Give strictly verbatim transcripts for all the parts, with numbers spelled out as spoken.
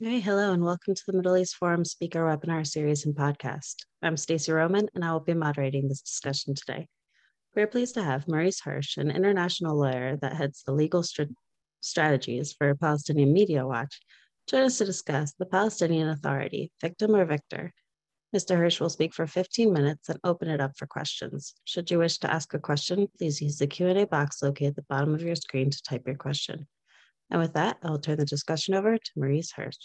Hey, hello, and welcome to the Middle East Forum Speaker Webinar Series and Podcast. I'm Stacy Roman, and I will be moderating this discussion today. We are pleased to have Maurice Hirsch, an international lawyer that heads the legal st strategies for Palestinian Media Watch, join us to discuss the Palestinian Authority, victim or victor. Mister Hirsch will speak for fifteen minutes and open it up for questions. Should you wish to ask a question, please use the Q and A box located at the bottom of your screen to type your question. And with that, I'll turn the discussion over to Maurice Hirsch.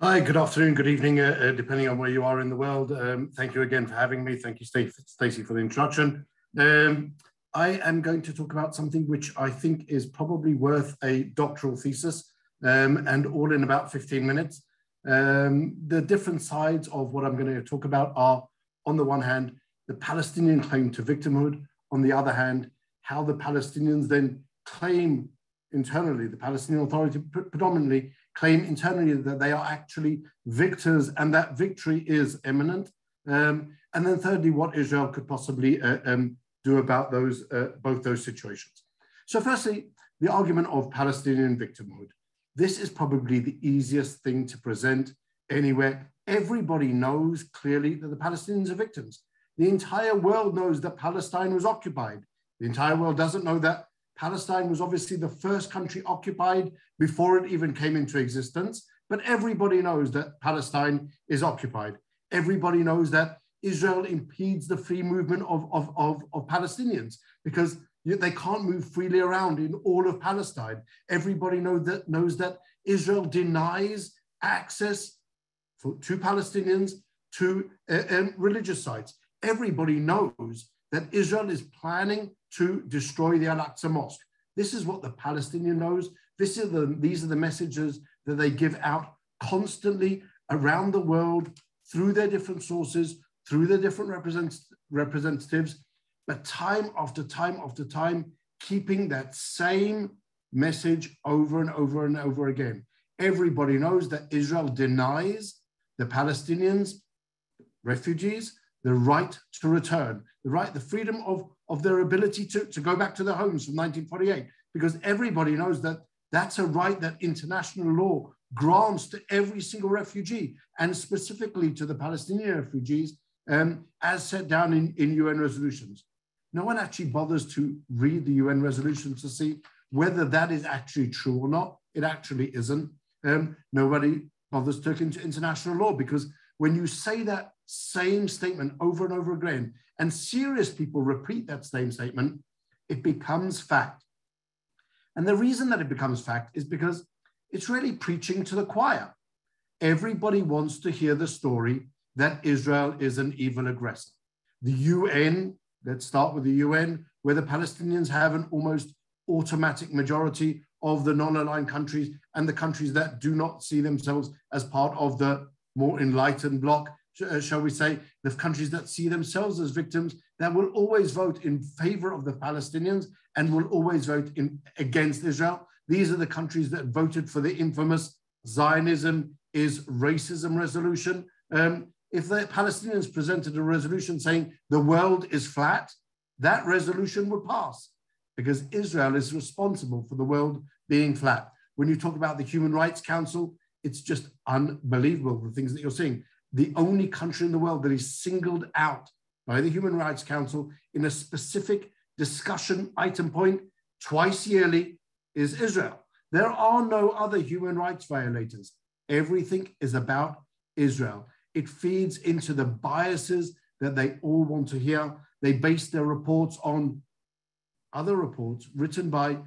Hi, good afternoon, good evening, uh, uh, depending on where you are in the world. Um, thank you again for having me. Thank you, Stacey, for the introduction. Um, I am going to talk about something which I think is probably worth a doctoral thesis, um, and all in about fifteen minutes. Um, the different sides of what I'm going to talk about are, on the one hand, the Palestinian claim to victimhood, on the other hand, how the Palestinians then claim internally, the Palestinian Authority predominantly claim internally that they are actually victors and that victory is imminent. Um, and then thirdly, what Israel could possibly uh, um, do about those uh, both those situations. So firstly, the argument of Palestinian victimhood. This is probably the easiest thing to present anywhere. Everybody knows clearly that the Palestinians are victims. The entire world knows that Palestine was occupied. The entire world doesn't know that Palestine was obviously the first country occupied before it even came into existence, but everybody knows that Palestine is occupied. Everybody knows that Israel impedes the free movement of, of, of, of Palestinians because they can't move freely around in all of Palestine. Everybody know that, knows that Israel denies access for, to Palestinians to uh, um, religious sites. Everybody knows that Israel is planning to destroy the Al-Aqsa Mosque. This is what the Palestinian knows. This is the, these are the messages that they give out constantly around the world through their different sources, through their different represent, representatives, but time after time after time, keeping that same message over and over and over again. Everybody knows that Israel denies the Palestinians, refugees, the right to return, the right, the freedom of, of their ability to, to go back to their homes from nineteen forty-eight, because everybody knows that that's a right that international law grants to every single refugee, and specifically to the Palestinian refugees, um, as set down in, in U N resolutions. No one actually bothers to read the U N resolution to see whether that is actually true or not. It actually isn't. Um, nobody bothers to look into international law, because when you say that same statement over and over again, and serious people repeat that same statement, it becomes fact. And the reason that it becomes fact is because it's really preaching to the choir. Everybody wants to hear the story that Israel is an evil aggressor. The U N, let's start with the U N, where the Palestinians have an almost automatic majority of the non-aligned countries and the countries that do not see themselves as part of the more enlightened bloc, shall we say, the countries that see themselves as victims, that will always vote in favor of the Palestinians and will always vote in, against Israel. These are the countries that voted for the infamous Zionism is racism resolution. Um, if the Palestinians presented a resolution saying the world is flat, that resolution would pass because Israel is responsible for the world being flat. When you talk about the Human Rights Council, it's just unbelievable, the things that you're seeing. The only country in the world that is singled out by the Human Rights Council in a specific discussion item point twice yearly is Israel. There are no other human rights violators. Everything is about Israel. It feeds into the biases that they all want to hear. They base their reports on other reports written by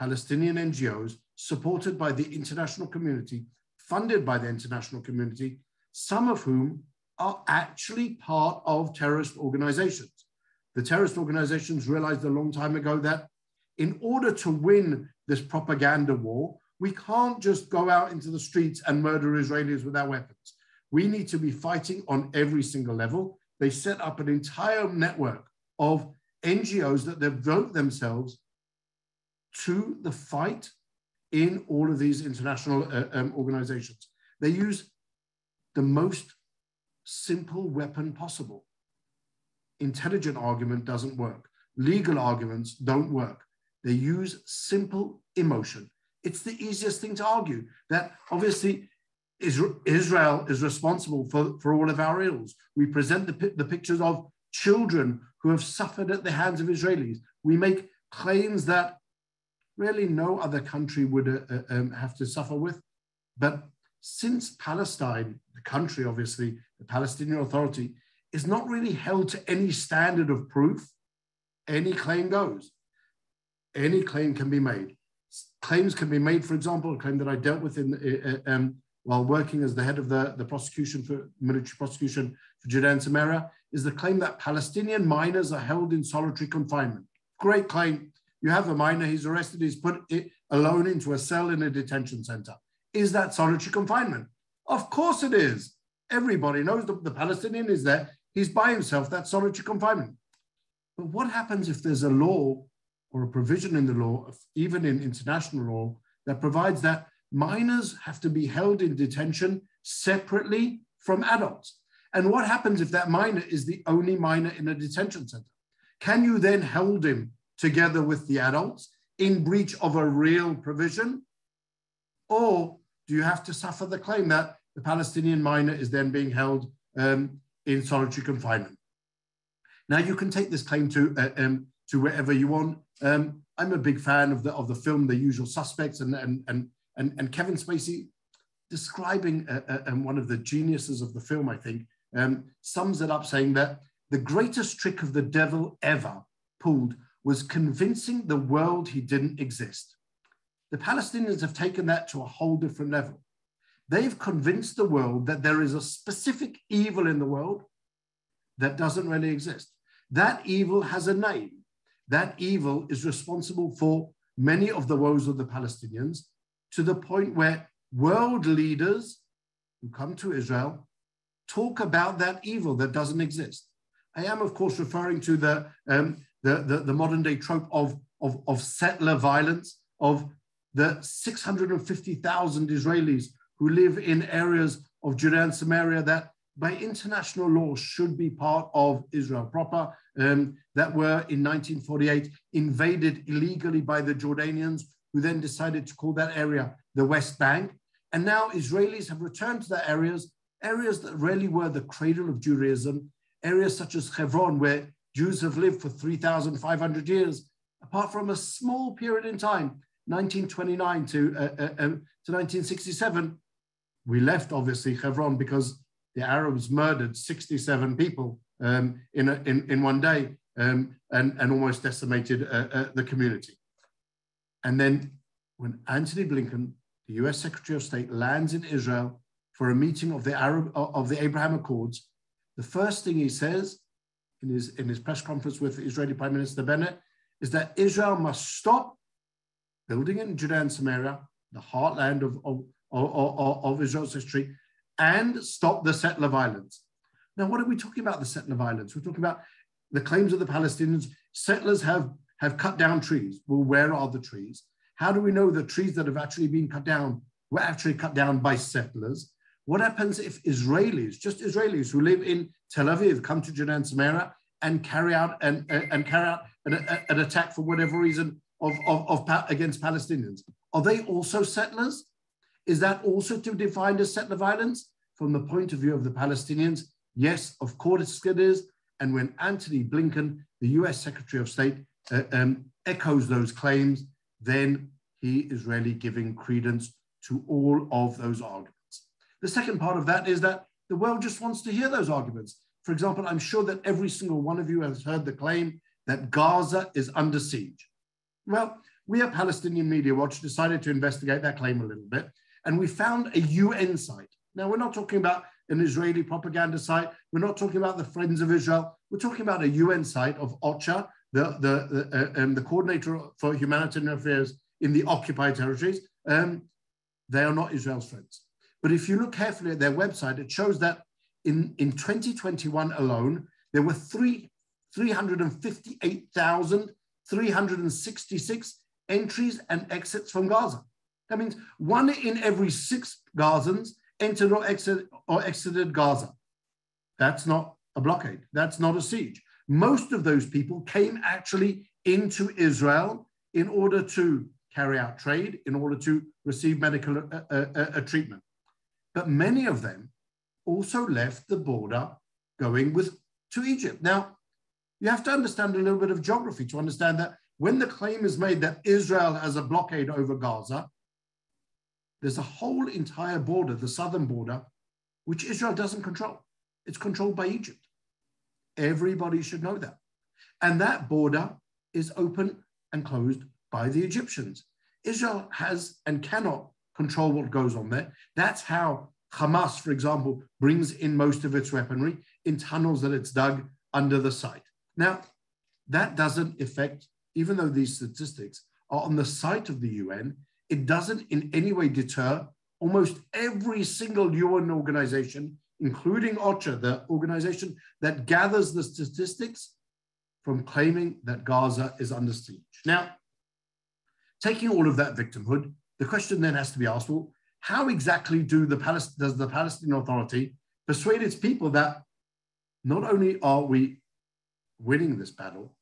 Palestinian N G Os, supported by the international community, funded by the international community, some of whom are actually part of terrorist organizations. The terrorist organizations realized a long time ago that in order to win this propaganda war, we can't just go out into the streets and murder Israelis with our weapons. We need to be fighting on every single level. They set up an entire network of N G Os that devote themselves to the fight in all of these international uh, um, organizations. They use the most simple weapon possible. Intelligent argument doesn't work. Legal arguments don't work. They use simple emotion. it's the easiest thing to argue, that obviously Israel is responsible for, for all of our ills. We present the, the pictures of children who have suffered at the hands of Israelis. We make claims that really no other country would uh, um, have to suffer with. But since Palestine, the country obviously, the Palestinian Authority, is not really held to any standard of proof, any claim goes. Any claim can be made. Claims can be made, for example, a claim that I dealt with in, uh, um, while working as the head of the, the prosecution for military prosecution for Judea and Samaria, is the claim that Palestinian minors are held in solitary confinement. Great claim. You have a minor, he's arrested, he's put it alone into a cell in a detention center. Is that solitary confinement? Of course it is. Everybody knows the, the Palestinian is there. He's by himself, that's solitary confinement. But what happens if there's a law or a provision in the law, even in international law, that provides that minors have to be held in detention separately from adults? And what happens if that minor is the only minor in a detention center? Can you then hold him together with the adults in breach of a real provision? Or do you have to suffer the claim that the Palestinian minor is then being held um, in solitary confinement? Now you can take this claim to, uh, um, to wherever you want. Um, I'm a big fan of the, of the film, The Usual Suspects, and, and, and, and, and Kevin Spacey, describing uh, uh, and one of the geniuses of the film, I think, um, sums it up saying that the greatest trick of the devil ever pulled was convincing the world he didn't exist. The Palestinians have taken that to a whole different level. They've convinced the world that there is a specific evil in the world that doesn't really exist. That evil has a name. That evil is responsible for many of the woes of the Palestinians, to the point where world leaders who come to Israel talk about that evil that doesn't exist. I am, of course, referring to the, um, the, the, the modern day trope of, of, of settler violence, of the six hundred fifty thousand Israelis who live in areas of Judea and Samaria that by international law should be part of Israel proper, um, that were in nineteen forty-eight invaded illegally by the Jordanians, who then decided to call that area the West Bank. And now Israelis have returned to the areas, areas that really were the cradle of Judaism, areas such as Hebron, where Jews have lived for three thousand five hundred years, apart from a small period in time, nineteen twenty-nine to, uh, uh, um, to nineteen sixty-seven. We left, obviously, Hebron because the Arabs murdered sixty-seven people um, in, a, in, in one day um, and, and almost decimated uh, uh, the community. And then when Anthony Blinken, the U S Secretary of State, lands in Israel for a meeting of the, Arab, of the Abraham Accords, the first thing he says in his, in his press conference with Israeli Prime Minister Bennett is that Israel must stop building in Judea and Samaria, the heartland of, of, of, of Israel's history, and stop the settler violence. Now, what are we talking about, the settler violence? We're talking about the claims of the Palestinians. Settlers have, have cut down trees. Well, where are the trees? How do we know the trees that have actually been cut down were actually cut down by settlers? What happens if Israelis, just Israelis who live in Tel Aviv, come to Judea and Samaria and carry out an, uh, and carry out an, a, an attack for whatever reason of, of, of pa against Palestinians? Are they also settlers? Is that also to be defined as settler violence? From the point of view of the Palestinians, yes, of course it is. And when Anthony Blinken, the U S Secretary of State, uh, um, echoes those claims, then he is really giving credence to all of those arguments. The second part of that is that the world just wants to hear those arguments. For example, I'm sure that every single one of you has heard the claim that Gaza is under siege. Well, we at Palestinian Media Watch decided to investigate that claim a little bit, and we found a U N site. Now, we're not talking about an Israeli propaganda site. We're not talking about the Friends of Israel. We're talking about a U N site of OCHA, the, the, the, uh, um, the coordinator for humanitarian affairs in the occupied territories. Um, they are not Israel's friends. But if you look carefully at their website, it shows that in, in twenty twenty-one alone, there were three hundred fifty-eight thousand three hundred sixty-six entries and exits from Gaza. That means one in every six Gazans entered or, exit, or exited Gaza. That's not a blockade. That's not a siege. Most of those people came actually into Israel in order to carry out trade in order to receive medical uh, uh, uh, treatment. But many of them also left the border going with to Egypt. Now, you have to understand a little bit of geography to understand that when the claim is made that Israel has a blockade over Gaza, there's a whole entire border, the southern border, which Israel doesn't control. It's controlled by Egypt. Everybody should know that. And that border is open and closed by the Egyptians. Israel has and cannot control what goes on there. That's how Hamas, for example, brings in most of its weaponry in tunnels that it's dug under the site. Now, that doesn't affect, even though these statistics are on the site of the U N, it doesn't in any way deter almost every single U N organization, including OCHA, the organization that gathers the statistics, from claiming that Gaza is under siege. Now, taking all of that victimhood, the question then has to be asked, well, how exactly do the Palest- does the Palestinian Authority persuade its people that not only are we winning this battle,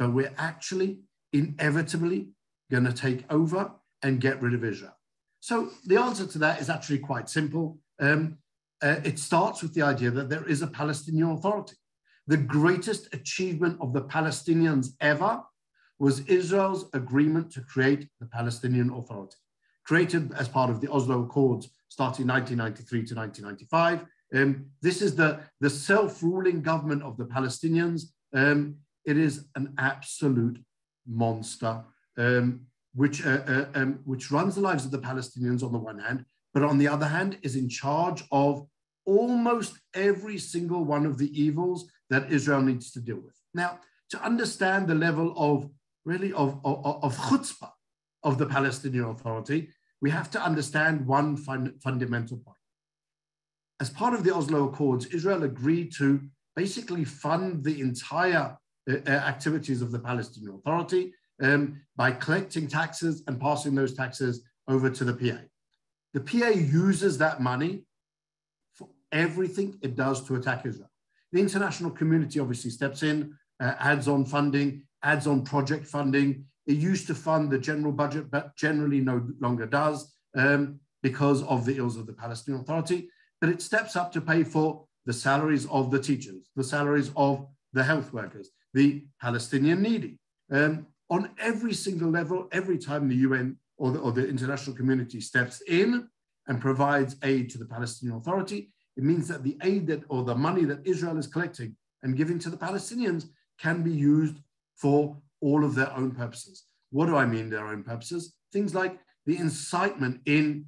but we're actually inevitably going to take over and get rid of Israel? So the answer to that is actually quite simple. Um, uh, it starts with the idea that there is a Palestinian Authority. The greatest achievement of the Palestinians ever was Israel's agreement to create the Palestinian Authority, created as part of the Oslo Accords starting nineteen ninety-three to nineteen ninety-five. Um, this is the, the self-ruling government of the Palestinians. Um, it is an absolute monster, um, which, uh, uh, um, which runs the lives of the Palestinians on the one hand, but on the other hand is in charge of almost every single one of the evils that Israel needs to deal with. Now, to understand the level of, really, of, of, of chutzpah of the Palestinian Authority, we have to understand one fun, fundamental point. As part of the Oslo Accords, Israel agreed to basically fund the entire uh, activities of the Palestinian Authority um, by collecting taxes and passing those taxes over to the P A. The P A uses that money for everything it does to attack Israel. The international community obviously steps in, uh, adds on funding, adds on project funding. It used to fund the general budget, but generally no longer does um, because of the ills of the Palestinian Authority. But it steps up to pay for the salaries of the teachers, the salaries of the health workers, the Palestinian needy. Um, on every single level, every time the U N or the, or the international community steps in and provides aid to the Palestinian Authority, it means that the aid that, or the money that Israel is collecting and giving to the Palestinians can be used for all of their own purposes. What do I mean their own purposes? Things like the incitement in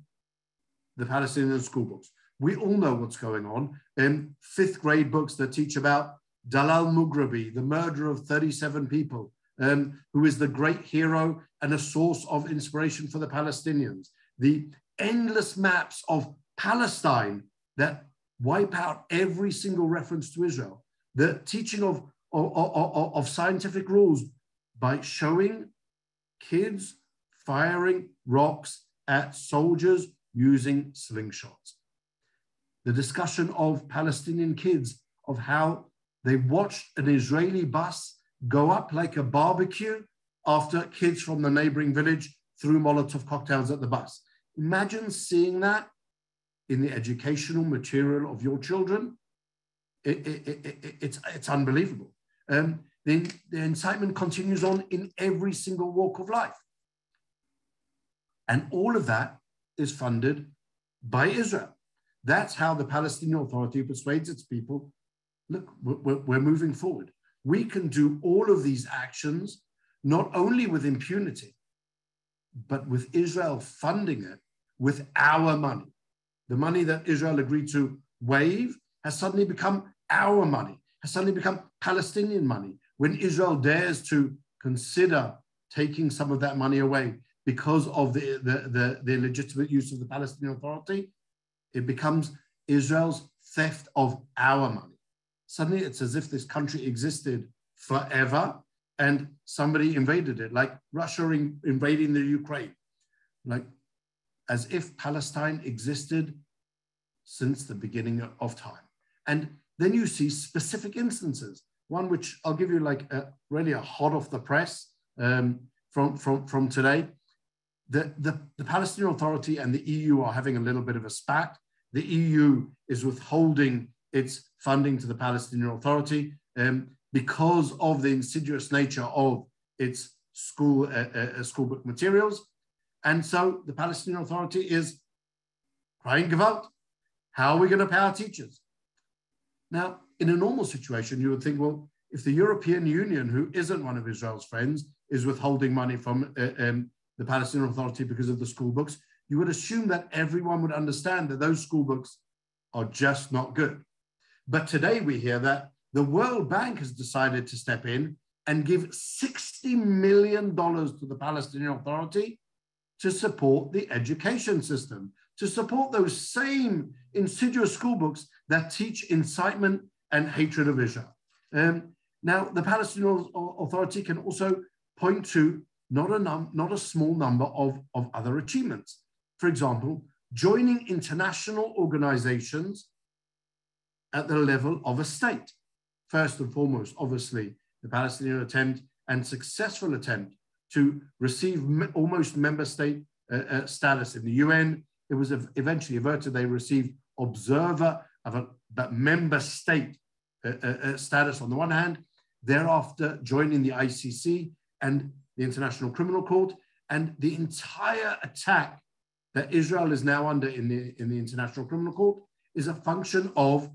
the Palestinian school books. We all know what's going on. Um, fifth grade books that teach about Dalal Mugrabi, the murderer of thirty-seven people, um, who is the great hero and a source of inspiration for the Palestinians. The endless maps of Palestine that wipe out every single reference to Israel, the teaching of, of, of, of scientific rules by showing kids firing rocks at soldiers using slingshots. The discussion of Palestinian kids of how they watched an Israeli bus go up like a barbecue after kids from the neighboring village threw Molotov cocktails at the bus. Imagine seeing that in the educational material of your children. It, it, it, it, it's, it's unbelievable. Um, the, the incitement continues on in every single walk of life. And all of that is funded by Israel. That's how the Palestinian Authority persuades its people, look, we're, we're moving forward. We can do all of these actions, not only with impunity, but with Israel funding it with our money. The money that Israel agreed to waive has suddenly become our money, has suddenly become Palestinian money, when Israel dares to consider taking some of that money away because of the, the, the, the illegitimate use of the Palestinian Authority, it becomes Israel's theft of our money. Suddenly it's as if this country existed forever and somebody invaded it, like Russia in, invading the Ukraine. Like, as if Palestine existed since the beginning of time. And then you see specific instances, one which I'll give you like a, really a hot off the press um, from, from, from today. The, the, the Palestinian Authority and the E U are having a little bit of a spat. The E U is withholding its funding to the Palestinian Authority um, because of the insidious nature of its school uh, uh, schoolbook materials. And so the Palestinian Authority is crying gewalt. How are we going to pay our teachers? Now, in a normal situation, you would think, well, if the European Union, who isn't one of Israel's friends, is withholding money from uh, um, the Palestinian Authority because of the school books, you would assume that everyone would understand that those school books are just not good. But today we hear that the World Bank has decided to step in and give sixty million dollars to the Palestinian Authority to support the education system, to support those same insidious school books that teach incitement and hatred of Israel. Um, now, the Palestinian Authority can also point to not a, num not a small number of, of other achievements. For example, joining international organizations at the level of a state. First and foremost, obviously, the Palestinian attempt and successful attempt to receive me almost member state uh, uh, status in the U N. It was eventually averted. They received observer of a but member state uh, uh, status on the one hand, thereafter joining the I C C and the International Criminal Court, and the entire attack that Israel is now under in the, in the International Criminal Court is a function of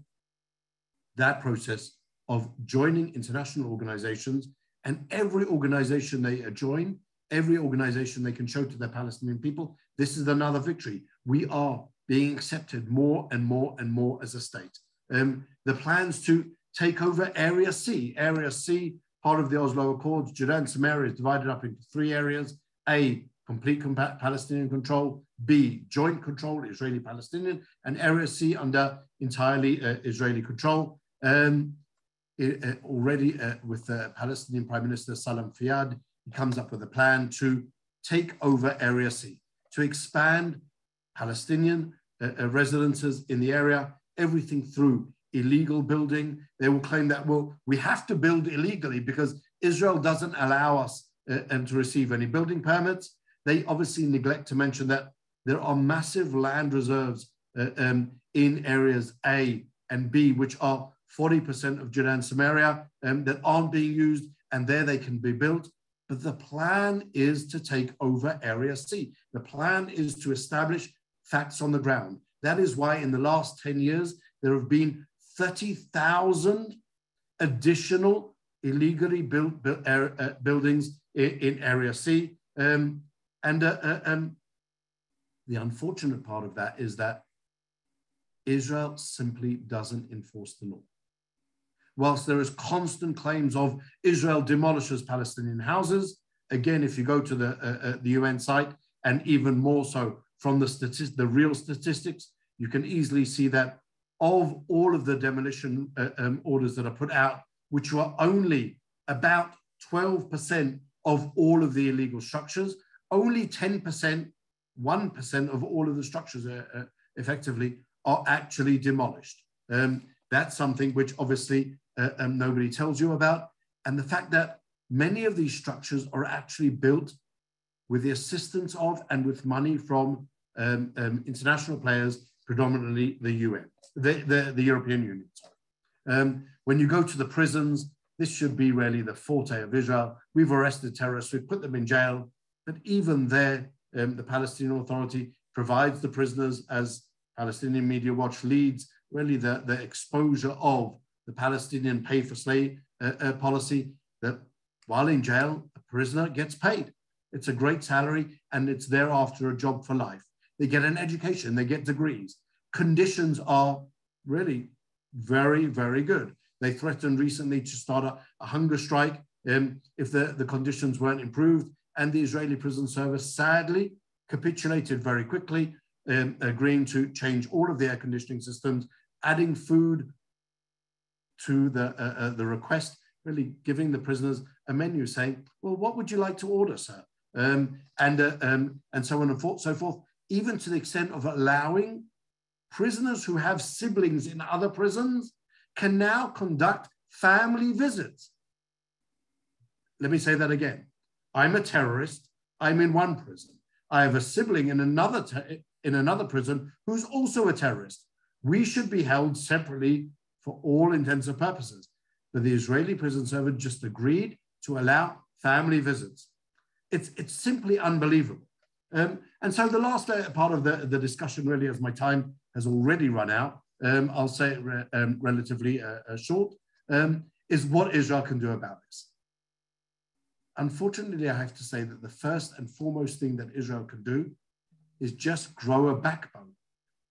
that process of joining international organizations. And every organization they join, every organization they can show to their Palestinian people, this is another victory. We are being accepted more and more and more as a state. Um, the plans to take over Area C. Area C, part of the Oslo Accords, Judea and Samaria is divided up into three areas. A, complete Palestinian control. B, joint control, Israeli-Palestinian. And Area C under entirely uh, Israeli control. Um, it, uh, already uh, with the uh, Palestinian Prime Minister Salam Fiyad, he comes up with a plan to take over Area C, to expand Palestinian uh, uh, residences in the area, everything through illegal building. They will claim that, well, we have to build illegally because Israel doesn't allow us uh, and to receive any building permits. They obviously neglect to mention that there are massive land reserves uh, um, in areas A and B, which are forty percent of Judea and Samaria um, that aren't being used, and there they can be built. But the plan is to take over Area C. The plan is to establish facts on the ground. That is why in the last ten years, there have been thirty thousand additional illegally built bu er, uh, buildings in, in Area C. Um, and uh, uh, um, the unfortunate part of that is that Israel simply doesn't enforce the law. Whilst there is constant claims of Israel demolishes Palestinian houses, again, if you go to the, uh, uh, the U N site, and even more so from the, statist the real statistics, you can easily see that of all of the demolition uh, um, orders that are put out, which were only about twelve percent of all of the illegal structures, only ten percent, one percent of all of the structures uh, uh, effectively are actually demolished. Um, that's something which obviously uh, um, nobody tells you about. And the fact that many of these structures are actually built with the assistance of and with money from um, um, international players, predominantly the U N, the, the, the European Union. Um, when you go to the prisons, this should be really the forte of Israel. We've arrested terrorists, we've put them in jail, but even there, um, the Palestinian Authority provides the prisoners, as Palestinian Media Watch leads, really the, the exposure of the Palestinian pay for slave uh, uh, policy, that while in jail, a prisoner gets paid. It's a great salary, and it's thereafter a job for life. They get an education, they get degrees. Conditions are really very, very good. They threatened recently to start a, a hunger strike um, if the, the conditions weren't improved, and the Israeli prison service sadly capitulated very quickly, um, agreeing to change all of the air conditioning systems, adding food to the, uh, uh, the request, really giving the prisoners a menu saying, well, what would you like to order, sir? Um, and, uh, um, and so on and so forth, even to the extent of allowing prisoners who have siblings in other prisons can now conduct family visits. Let me say that again. I'm a terrorist, I'm in one prison. I have a sibling in another, te- in another prison who's also a terrorist. We should be held separately for all intents and purposes. But the Israeli prison servant just agreed to allow family visits. It's, it's simply unbelievable. Um, and so the last uh, part of the, the discussion, really, as my time has already run out, um, I'll say it re- um, relatively uh, uh, short, um, is what Israel can do about this. Unfortunately, I have to say that the first and foremost thing that Israel can do is just grow a backbone.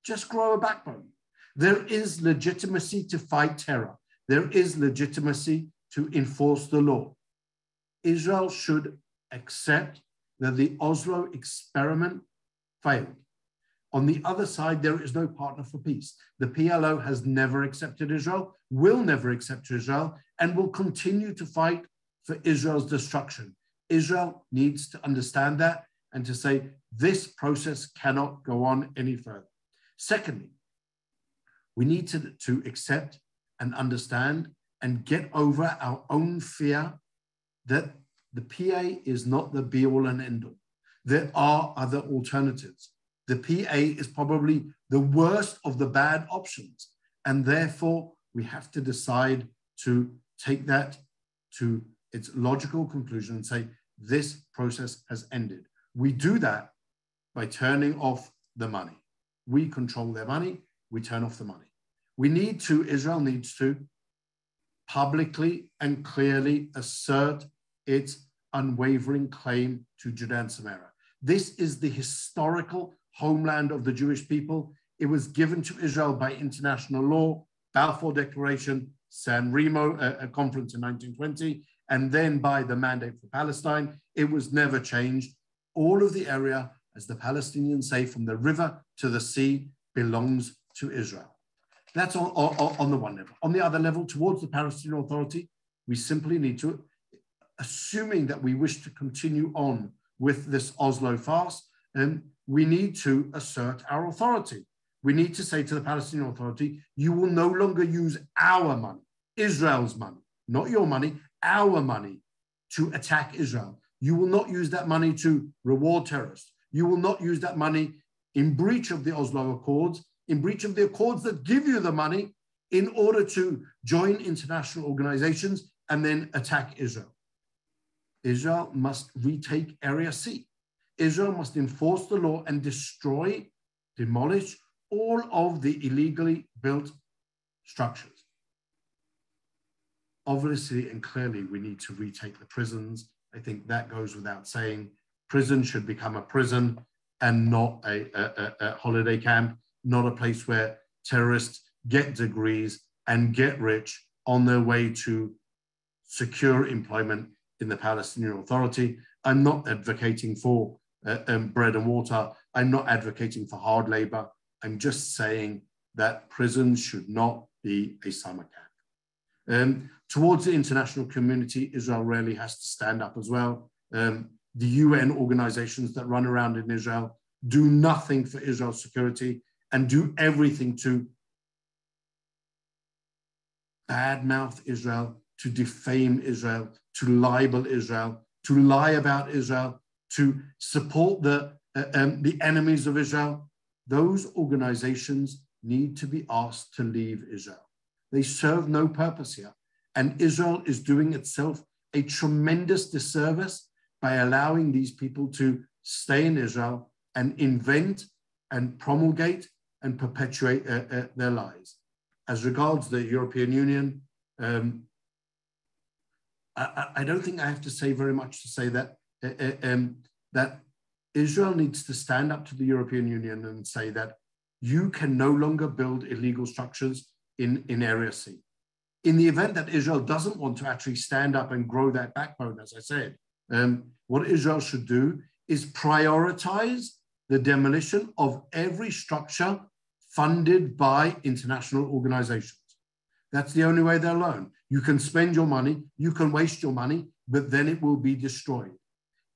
Just grow a backbone. There is legitimacy to fight terror. There is legitimacy to enforce the law. Israel should accept that the Oslo experiment failed. On the other side, there is no partner for peace. The P L O has never accepted Israel, will never accept Israel, and will continue to fight for Israel's destruction. Israel needs to understand that and to say, this process cannot go on any further. Secondly, we need to, to accept and understand and get over our own fear that the P A is not the be-all and end-all. There are other alternatives. The P A is probably the worst of the bad options. And therefore, we have to decide to take that to its logical conclusion and say, this process has ended. We do that by turning off the money. We control their money, we turn off the money. We need to, Israel needs to publicly and clearly assert its unwavering claim to Judea and Samaria. This is the historical homeland of the Jewish people. It was given to Israel by international law, Balfour Declaration, San Remo, a, a conference in nineteen twenty, and then by the Mandate for Palestine. It was never changed. All of the area, as the Palestinians say, from the river to the sea, belongs to Israel. That's on, on, on the one level. On the other level, towards the Palestinian Authority, we simply need to, assuming that we wish to continue on with this Oslo farce, um, we need to assert our authority. We need to say to the Palestinian Authority, you will no longer use our money, Israel's money, not your money, our money to attack Israel. You will not use that money to reward terrorists. You will not use that money in breach of the Oslo Accords, in breach of the accords that give you the money in order to join international organizations and then attack Israel. Israel must retake Area C. Israel must enforce the law and destroy, demolish all of the illegally built structures. Obviously and clearly, we need to retake the prisons. I think that goes without saying. Prison should become a prison and not a, a, a, a holiday camp, not a place where terrorists get degrees and get rich on their way to secure employment in the Palestinian Authority. I'm not advocating for uh, um, bread and water. I'm not advocating for hard labor. I'm just saying that prisons should not be a summer camp. Um, towards the international community, Israel really has to stand up as well. Um, the U N organizations that run around in Israel do nothing for Israel's security and do everything to badmouth Israel, to defame Israel, to libel Israel, to lie about Israel, to support the, uh, um, the enemies of Israel. Those organizations need to be asked to leave Israel. They serve no purpose here. And Israel is doing itself a tremendous disservice by allowing these people to stay in Israel and invent and promulgate and perpetuate uh, uh, their lies. As regards the European Union, um, I, I don't think I have to say very much to say that, uh, um, that Israel needs to stand up to the European Union and say that you can no longer build illegal structures in, in Area C. In the event that Israel doesn't want to actually stand up and grow that backbone, as I said, um, what Israel should do is prioritize the demolition of every structure funded by international organizations. That's the only way they'll learn. You can spend your money, you can waste your money, but then it will be destroyed.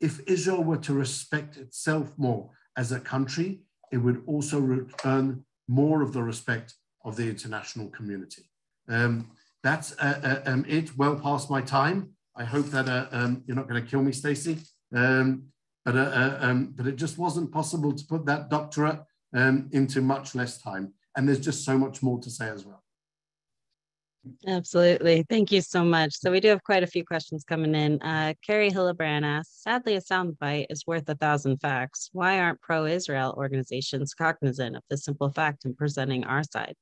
If Israel were to respect itself more as a country, it would also return more of the respect of the international community. Um, that's uh, uh, um, it, well past my time. I hope that uh, um, you're not gonna kill me, Stacy. Um, but, uh, uh, um, but it just wasn't possible to put that doctorate um, into much less time. And there's just so much more to say as well. Absolutely. Thank you so much. So we do have quite a few questions coming in. Uh, Kerry Hillebrand asks, sadly, a soundbite is worth a thousand facts. Why aren't pro-Israel organizations cognizant of this simple fact in presenting our side?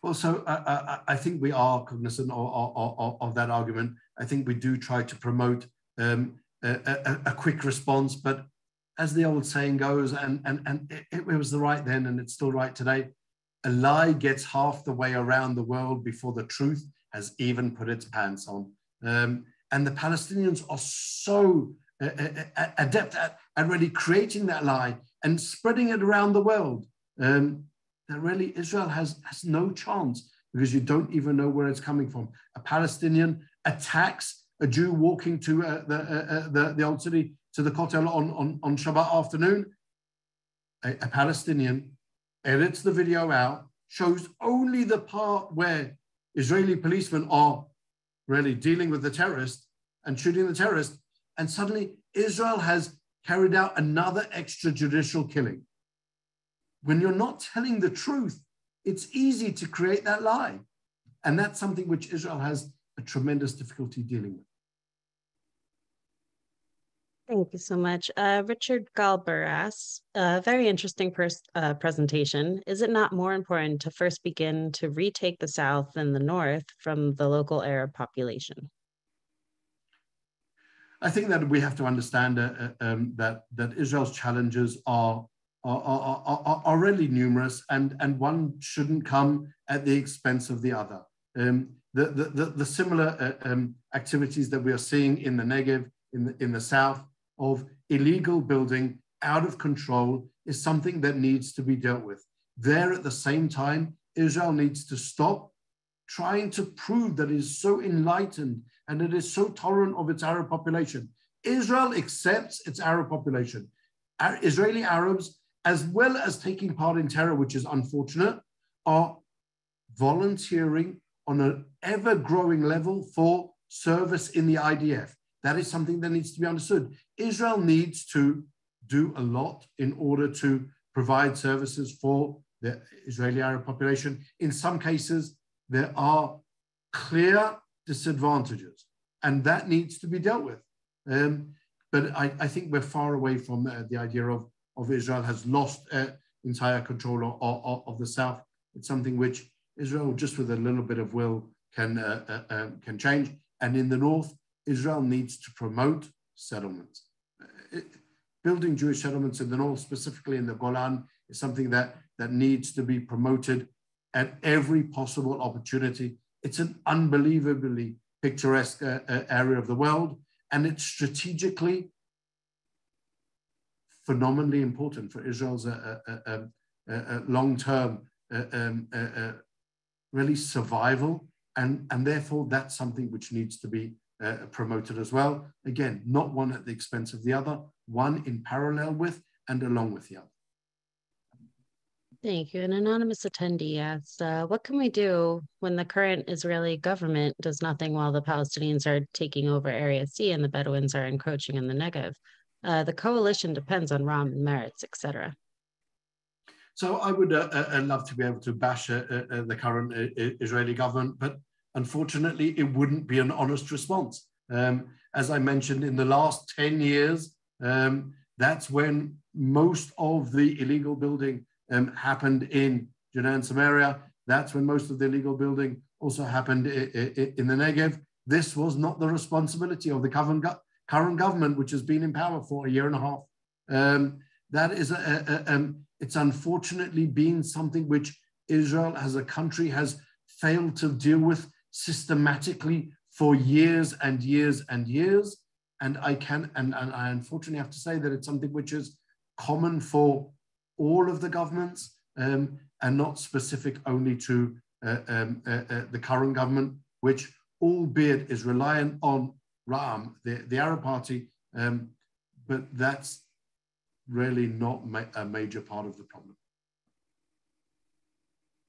Well, so uh, I think we are cognizant of, of, of that argument. I think we do try to promote um, a, a, a quick response, but as the old saying goes, and, and, and it, it was the right then and it's still right today, a lie gets half the way around the world before the truth has even put its pants on. Um, and the Palestinians are so uh, uh, adept at, at really creating that lie and spreading it around the world um, that really Israel has, has no chance, because you don't even know where it's coming from. A Palestinian attacks a Jew walking to uh, the, uh, the, the old city, to the Kotel on, on, on Shabbat afternoon. A, a Palestinian edits the video out, shows only the part where Israeli policemen are really dealing with the terrorist and shooting the terrorist, and suddenly Israel has carried out another extrajudicial killing. When you're not telling the truth, it's easy to create that lie. And that's something which Israel has a tremendous difficulty dealing with. Thank you so much. Uh, Richard Galber asks, a very interesting pers uh, presentation. Is it not more important to first begin to retake the South and the North from the local Arab population? I think that we have to understand uh, um, that, that Israel's challenges are, are, are, are, are really numerous, and, and one shouldn't come at the expense of the other. Um, the, the, the, the similar uh, um, activities that we are seeing in the Negev, in the, in the South, of illegal building out of control is something that needs to be dealt with. There at the same time, Israel needs to stop trying to prove that it is so enlightened and it is so tolerant of its Arab population. Israel accepts its Arab population. Our Israeli Arabs, as well as taking part in terror, which is unfortunate, are volunteering on an ever-growing level for service in the I D F. That is something that needs to be understood. Israel needs to do a lot in order to provide services for the Israeli Arab population. In some cases, there are clear disadvantages, and that needs to be dealt with. Um, but I, I think we're far away from uh, the idea of, of Israel has lost uh, entire control of, of, of the South. It's something which Israel, just with a little bit of will, can, uh, uh, um, can change. And in the North, Israel needs to promote settlements. It, building Jewish settlements in the North, specifically in the Golan, is something that, that needs to be promoted at every possible opportunity. It's an unbelievably picturesque uh, uh, area of the world, and it's strategically phenomenally important for Israel's uh, uh, uh, uh, uh, long-term uh, um, uh, uh, really survival, and, and therefore that's something which needs to be Uh, promoted as well. Again, not one at the expense of the other, one in parallel with and along with the other. Thank you. An anonymous attendee asks, uh, what can we do when the current Israeli government does nothing while the Palestinians are taking over Area C and the Bedouins are encroaching in the Negev? Uh, the coalition depends on Ram and merits, et cetera. So I would uh, uh, love to be able to bash uh, uh, the current uh, Israeli government, but unfortunately, it wouldn't be an honest response. Um, as I mentioned, in the last ten years, um, that's when most of the illegal building um, happened in Judea and Samaria. That's when most of the illegal building also happened in the Negev. This was not the responsibility of the current government, which has been in power for a year and a half. Um, that is, a, a, a, um, it's unfortunately been something which Israel as a country has failed to deal with systematically for years and years and years. And I can, and, and I unfortunately have to say that it's something which is common for all of the governments um, and not specific only to uh, um, uh, uh, the current government, which albeit is reliant on Ra'am, the, the Arab party, um, but that's really not ma- a major part of the problem.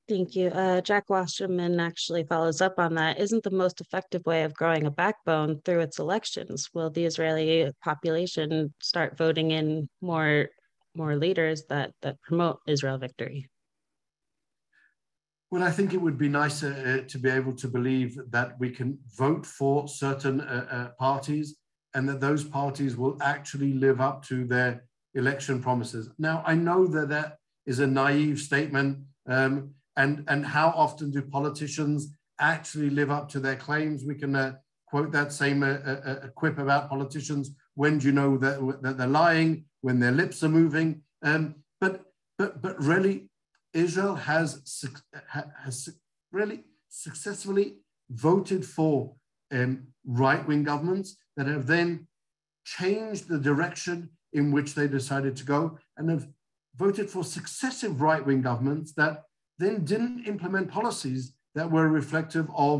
Thank you. Uh, Jack Wasserman actually follows up on that. Isn't the most effective way of growing a backbone through its elections? Will the Israeli population start voting in more, more leaders that, that promote Israel victory? Well, I think it would be nicer uh, to be able to believe that we can vote for certain uh, uh, parties and that those parties will actually live up to their election promises. Now, I know that that is a naive statement. Um, And, and how often do politicians actually live up to their claims? We can uh, quote that same uh, uh, quip about politicians. When do you know that, that they're lying? When their lips are moving? Um, but, but, but really, Israel has, has really successfully voted for um, right-wing governments that have then changed the direction in which they decided to go and have voted for successive right-wing governments that then didn't implement policies that were reflective of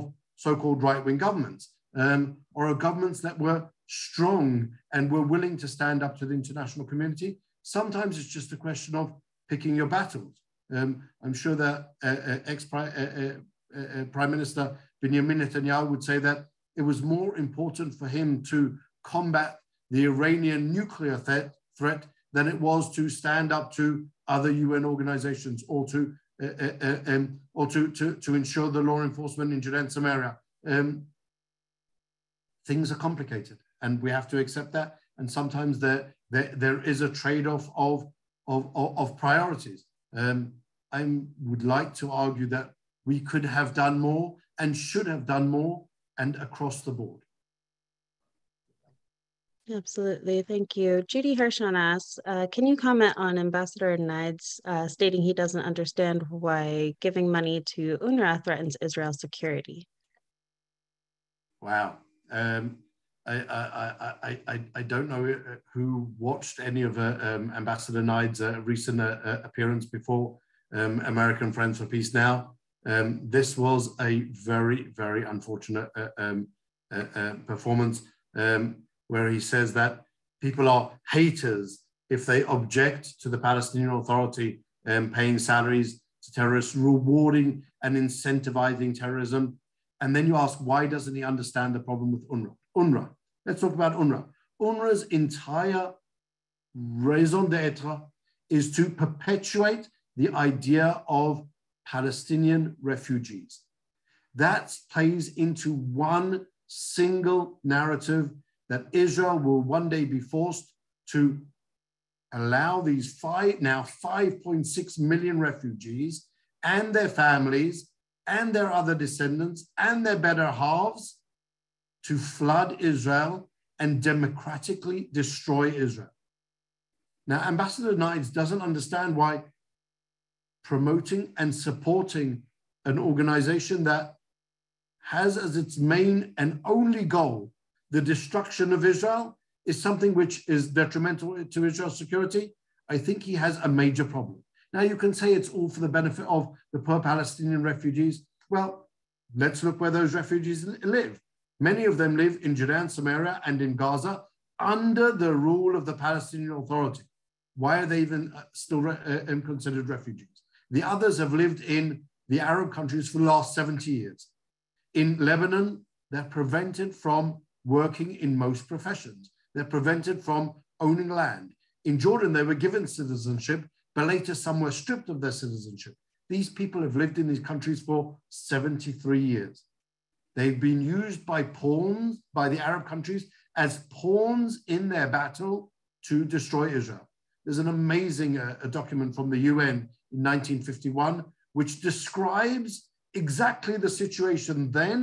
so-called right-wing governments um, or governments that were strong and were willing to stand up to the international community. Sometimes it's just a question of picking your battles. Um, I'm sure that uh, uh, ex-Prime uh, uh, uh, Prime Minister Benjamin Netanyahu would say that it was more important for him to combat the Iranian nuclear th threat than it was to stand up to other U N organizations or to Uh, uh, um, or to, to, to ensure the law enforcement in Judea and Samaria. Um, things are complicated and we have to accept that. And sometimes there, there, there is a trade-off of, of, of priorities. Um, I would like to argue that we could have done more and should have done more and across the board. Absolutely. Thank you. Judy Hirshon asks, uh, can you comment on Ambassador Nides uh, stating he doesn't understand why giving money to UNRWA threatens Israel's security? Wow. Um, I, I, I, I, I don't know who watched any of uh, um, Ambassador Nides' uh, recent uh, uh, appearance before um, American Friends for Peace Now. Um, this was a very, very unfortunate uh, um, uh, uh, performance. Um, where he says that people are haters if they object to the Palestinian Authority um, paying salaries to terrorists, rewarding and incentivizing terrorism. And then you ask, why doesn't he understand the problem with UNRWA? UNRWA, let's talk about UNRWA. UNRWA's entire raison d'etre is to perpetuate the idea of Palestinian refugees. That plays into one single narrative that Israel will one day be forced to allow these five, now five point six million refugees and their families and their other descendants and their better halves to flood Israel and democratically destroy Israel. Now, Ambassador Nides doesn't understand why promoting and supporting an organization that has as its main and only goal the destruction of Israel is something which is detrimental to Israel's security. I think he has a major problem. Now you can say it's all for the benefit of the poor Palestinian refugees. Well, let's look where those refugees live. Many of them live in Judea and Samaria and in Gaza under the rule of the Palestinian Authority. Why are they even still re uh, considered refugees? The others have lived in the Arab countries for the last seventy years. In Lebanon, they're prevented from working in most professions. They're prevented from owning land. In Jordan, they were given citizenship, but later some were stripped of their citizenship. These people have lived in these countries for seventy-three years. They've been used by pawns, by the Arab countries, as pawns in their battle to destroy Israel. There's an amazing uh, a document from the U N in nineteen fifty-one, which describes exactly the situation then,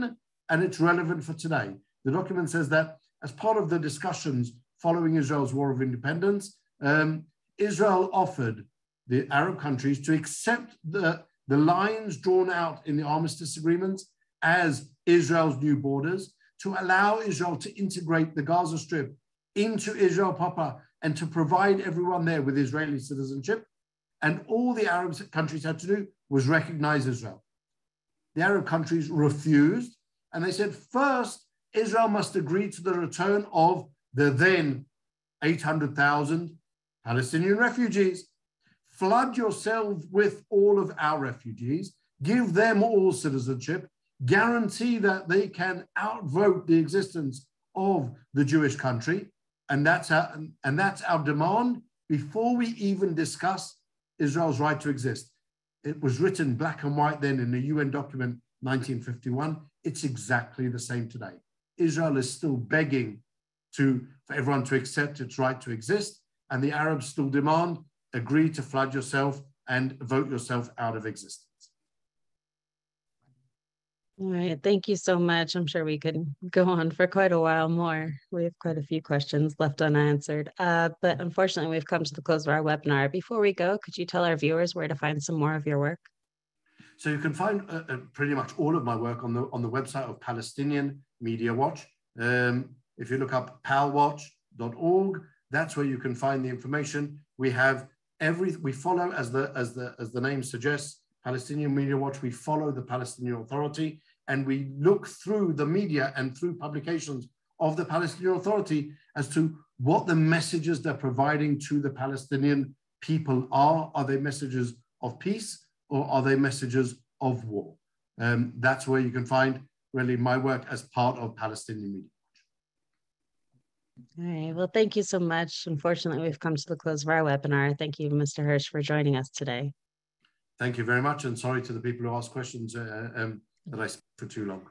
and it's relevant for today. The document says that as part of the discussions following Israel's War of Independence, um, Israel offered the Arab countries to accept the, the lines drawn out in the armistice agreements as Israel's new borders, to allow Israel to integrate the Gaza Strip into Israel proper and to provide everyone there with Israeli citizenship. And all the Arab countries had to do was recognize Israel. The Arab countries refused, and they said, first, Israel must agree to the return of the then eight hundred thousand Palestinian refugees. Flood yourself with all of our refugees. give them all citizenship, guarantee that they can outvote the existence of the Jewish country, and that's our, and that's our demand before we even discuss Israel's right to exist. It was written black and white then in the U N document nineteen fifty-one. It's exactly the same today. Israel is still begging to, for everyone to accept its right to exist, and the Arabs still demand, agree to flood yourself and vote yourself out of existence. All right, thank you so much. I'm sure we could go on for quite a while more. We have quite a few questions left unanswered, uh, but unfortunately we've come to the close of our webinar. Before we go, could you tell our viewers where to find some more of your work? So you can find uh, uh, pretty much all of my work on the, on the website of Palestinian Media Watch. Um, if you look up pal watch dot org, that's where you can find the information. We have every, we follow, as the, as the, as the name suggests, Palestinian Media Watch, we follow the Palestinian Authority, and we look through the media and through publications of the Palestinian Authority as to what the messages they're providing to the Palestinian people are. Are they messages of peace, or are they messages of war? Um, that's where you can find really my work as part of Palestinian Media. All right, well, thank you so much. Unfortunately, we've come to the close of our webinar. Thank you, Mister Hirsch, for joining us today. Thank you very much, and sorry to the people who asked questions uh, um, that I spoke for too long.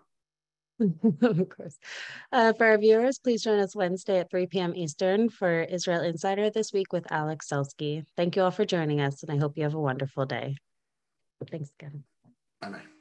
Of course. Uh, for our viewers, please join us Wednesday at three p m Eastern for Israel Insider This Week with Alex Selsky. Thank you all for joining us, and I hope you have a wonderful day. Thanks again. Bye-bye.